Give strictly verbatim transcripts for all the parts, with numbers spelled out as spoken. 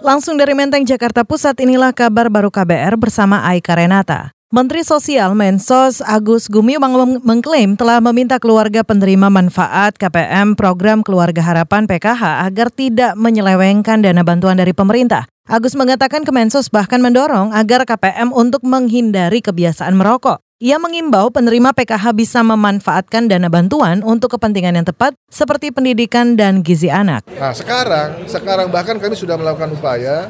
Langsung dari Menteng, Jakarta Pusat, inilah kabar baru K B R bersama Aika Renata. Menteri Sosial Mensos Agus Gumiwang mengklaim telah meminta keluarga penerima manfaat K P M Program Keluarga Harapan P K H agar tidak menyelewengkan dana bantuan dari pemerintah. Agus mengatakan Kemensos bahkan mendorong agar K P M untuk menghindari kebiasaan merokok. Ia mengimbau penerima P K H bisa memanfaatkan dana bantuan untuk kepentingan yang tepat seperti pendidikan dan gizi anak. Nah, sekarang, sekarang bahkan kami sudah melakukan upaya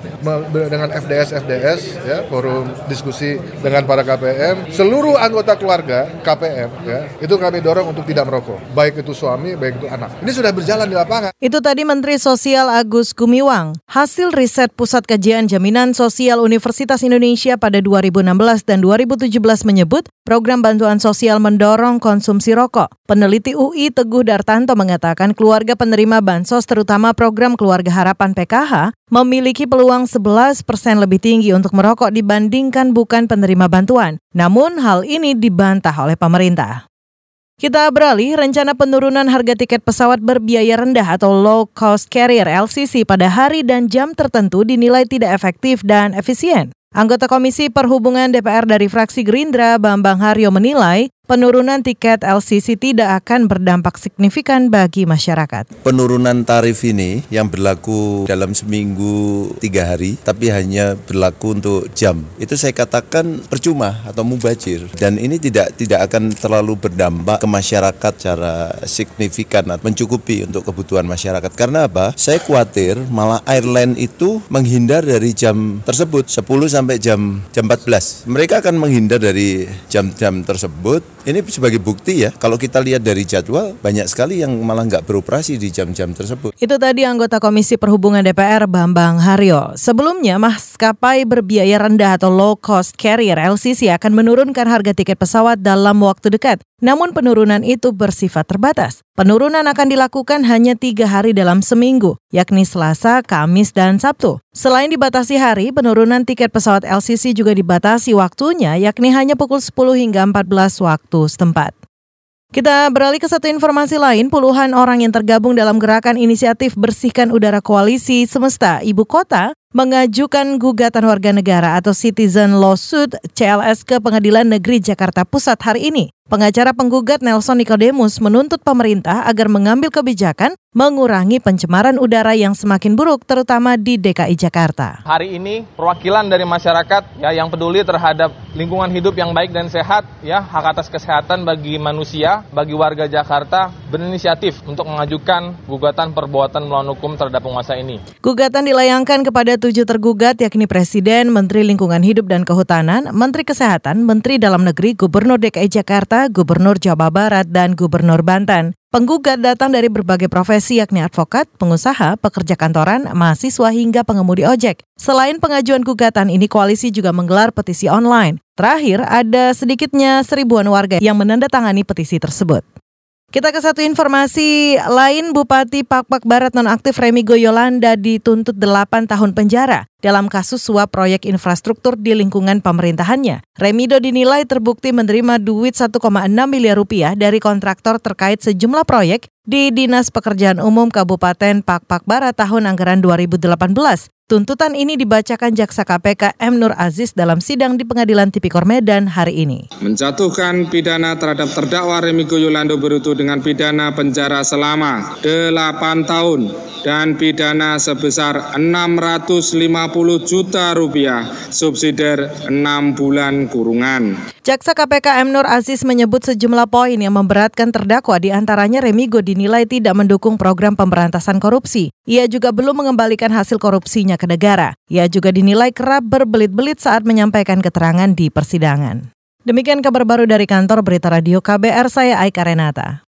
dengan F D S F D S ya, forum diskusi dengan para K P M, seluruh anggota keluarga K P M ya, itu kami dorong untuk tidak merokok, baik itu suami, baik itu anak. Ini sudah berjalan di lapangan. Itu tadi Menteri Sosial Agus Gumiwang. Hasil riset Pusat Kajian Jaminan Sosial Universitas Indonesia pada dua ribu enam belas dan dua ribu tujuh belas menyebut program bantuan sosial mendorong konsumsi rokok. Peneliti U I Teguh Dartanto mengatakan keluarga penerima bansos terutama program Keluarga Harapan P K H memiliki peluang sebelas persen lebih tinggi untuk merokok dibandingkan bukan penerima bantuan. Namun hal ini dibantah oleh pemerintah. Kita beralih, rencana penurunan harga tiket pesawat berbiaya rendah atau low cost carrier L C C pada hari dan jam tertentu dinilai tidak efektif dan efisien. Anggota Komisi Perhubungan D P R dari fraksi Gerindra, Bambang Haryo menilai penurunan tiket L C C tidak akan berdampak signifikan bagi masyarakat. Penurunan tarif ini yang berlaku dalam seminggu tiga hari, tapi hanya berlaku untuk jam. Itu saya katakan percuma atau mubazir. Dan ini tidak tidak akan terlalu berdampak ke masyarakat secara signifikan atau mencukupi untuk kebutuhan masyarakat. Karena apa? Saya khawatir malah airline itu menghindar dari jam tersebut, sepuluh sampai jam jam empat belas. Mereka akan menghindar dari jam-jam tersebut. Ini sebagai bukti ya, kalau kita lihat dari jadwal, banyak sekali yang malah nggak beroperasi di jam-jam tersebut. Itu tadi anggota Komisi Perhubungan D P R, Bambang Haryo. Sebelumnya, maskapai berbiaya rendah atau low cost carrier L C C akan menurunkan harga tiket pesawat dalam waktu dekat. Namun penurunan itu bersifat terbatas. Penurunan akan dilakukan hanya tiga hari dalam seminggu, yakni Selasa, Kamis, dan Sabtu. Selain dibatasi hari, penurunan tiket pesawat L C C juga dibatasi waktunya, yakni hanya pukul sepuluh hingga empat belas waktu setempat. Kita beralih ke satu informasi lain, puluhan orang yang tergabung dalam gerakan inisiatif Bersihkan Udara Koalisi Semesta Ibu Kota mengajukan gugatan warga negara atau Citizen Lawsuit C L S ke Pengadilan Negeri Jakarta Pusat hari ini. Pengacara penggugat Nelson Nicodemus menuntut pemerintah agar mengambil kebijakan mengurangi pencemaran udara yang semakin buruk terutama di D K I Jakarta. Hari ini perwakilan dari masyarakat ya, yang peduli terhadap lingkungan hidup yang baik dan sehat, ya, hak atas kesehatan bagi manusia, bagi warga Jakarta berinisiatif untuk mengajukan gugatan perbuatan melawan hukum terhadap penguasa ini. Gugatan dilayangkan kepada tujuh tergugat yakni Presiden, Menteri Lingkungan Hidup dan Kehutanan, Menteri Kesehatan, Menteri Dalam Negeri, Gubernur D K I Jakarta, Gubernur Jawa Barat, dan Gubernur Banten. Penggugat datang dari berbagai profesi yakni advokat, pengusaha, pekerja kantoran, mahasiswa hingga pengemudi ojek. Selain pengajuan gugatan ini, koalisi juga menggelar petisi online. Terakhir, ada sedikitnya seribuan warga yang menandatangani petisi tersebut. Kita ke satu informasi lain, Bupati Pakpak Barat nonaktif Remigo Yolanda dituntut delapan tahun penjara dalam kasus suap proyek infrastruktur di lingkungan pemerintahannya. Remido dinilai terbukti menerima duit satu koma enam miliar rupiah dari kontraktor terkait sejumlah proyek di Dinas Pekerjaan Umum Kabupaten Pakpak Barat tahun anggaran dua ribu delapan belas. Tuntutan ini dibacakan Jaksa K P K M. Nur Aziz dalam sidang di Pengadilan Tipikor Medan hari ini. Menjatuhkan pidana terhadap terdakwa Remigo Yolanda Berutu dengan pidana penjara selama delapan tahun dan pidana sebesar enam ratus lima puluh juta rupiah, subsidiar enam bulan kurungan. Jaksa K P K M. Nur Aziz menyebut sejumlah poin yang memberatkan terdakwa, di antaranya Remigo dinilai tidak mendukung program pemberantasan korupsi. Ia juga belum mengembalikan hasil korupsinya ke negara. Ia juga dinilai kerap berbelit-belit saat menyampaikan keterangan di persidangan. Demikian kabar baru dari kantor Berita Radio K B R, saya Aika Renata.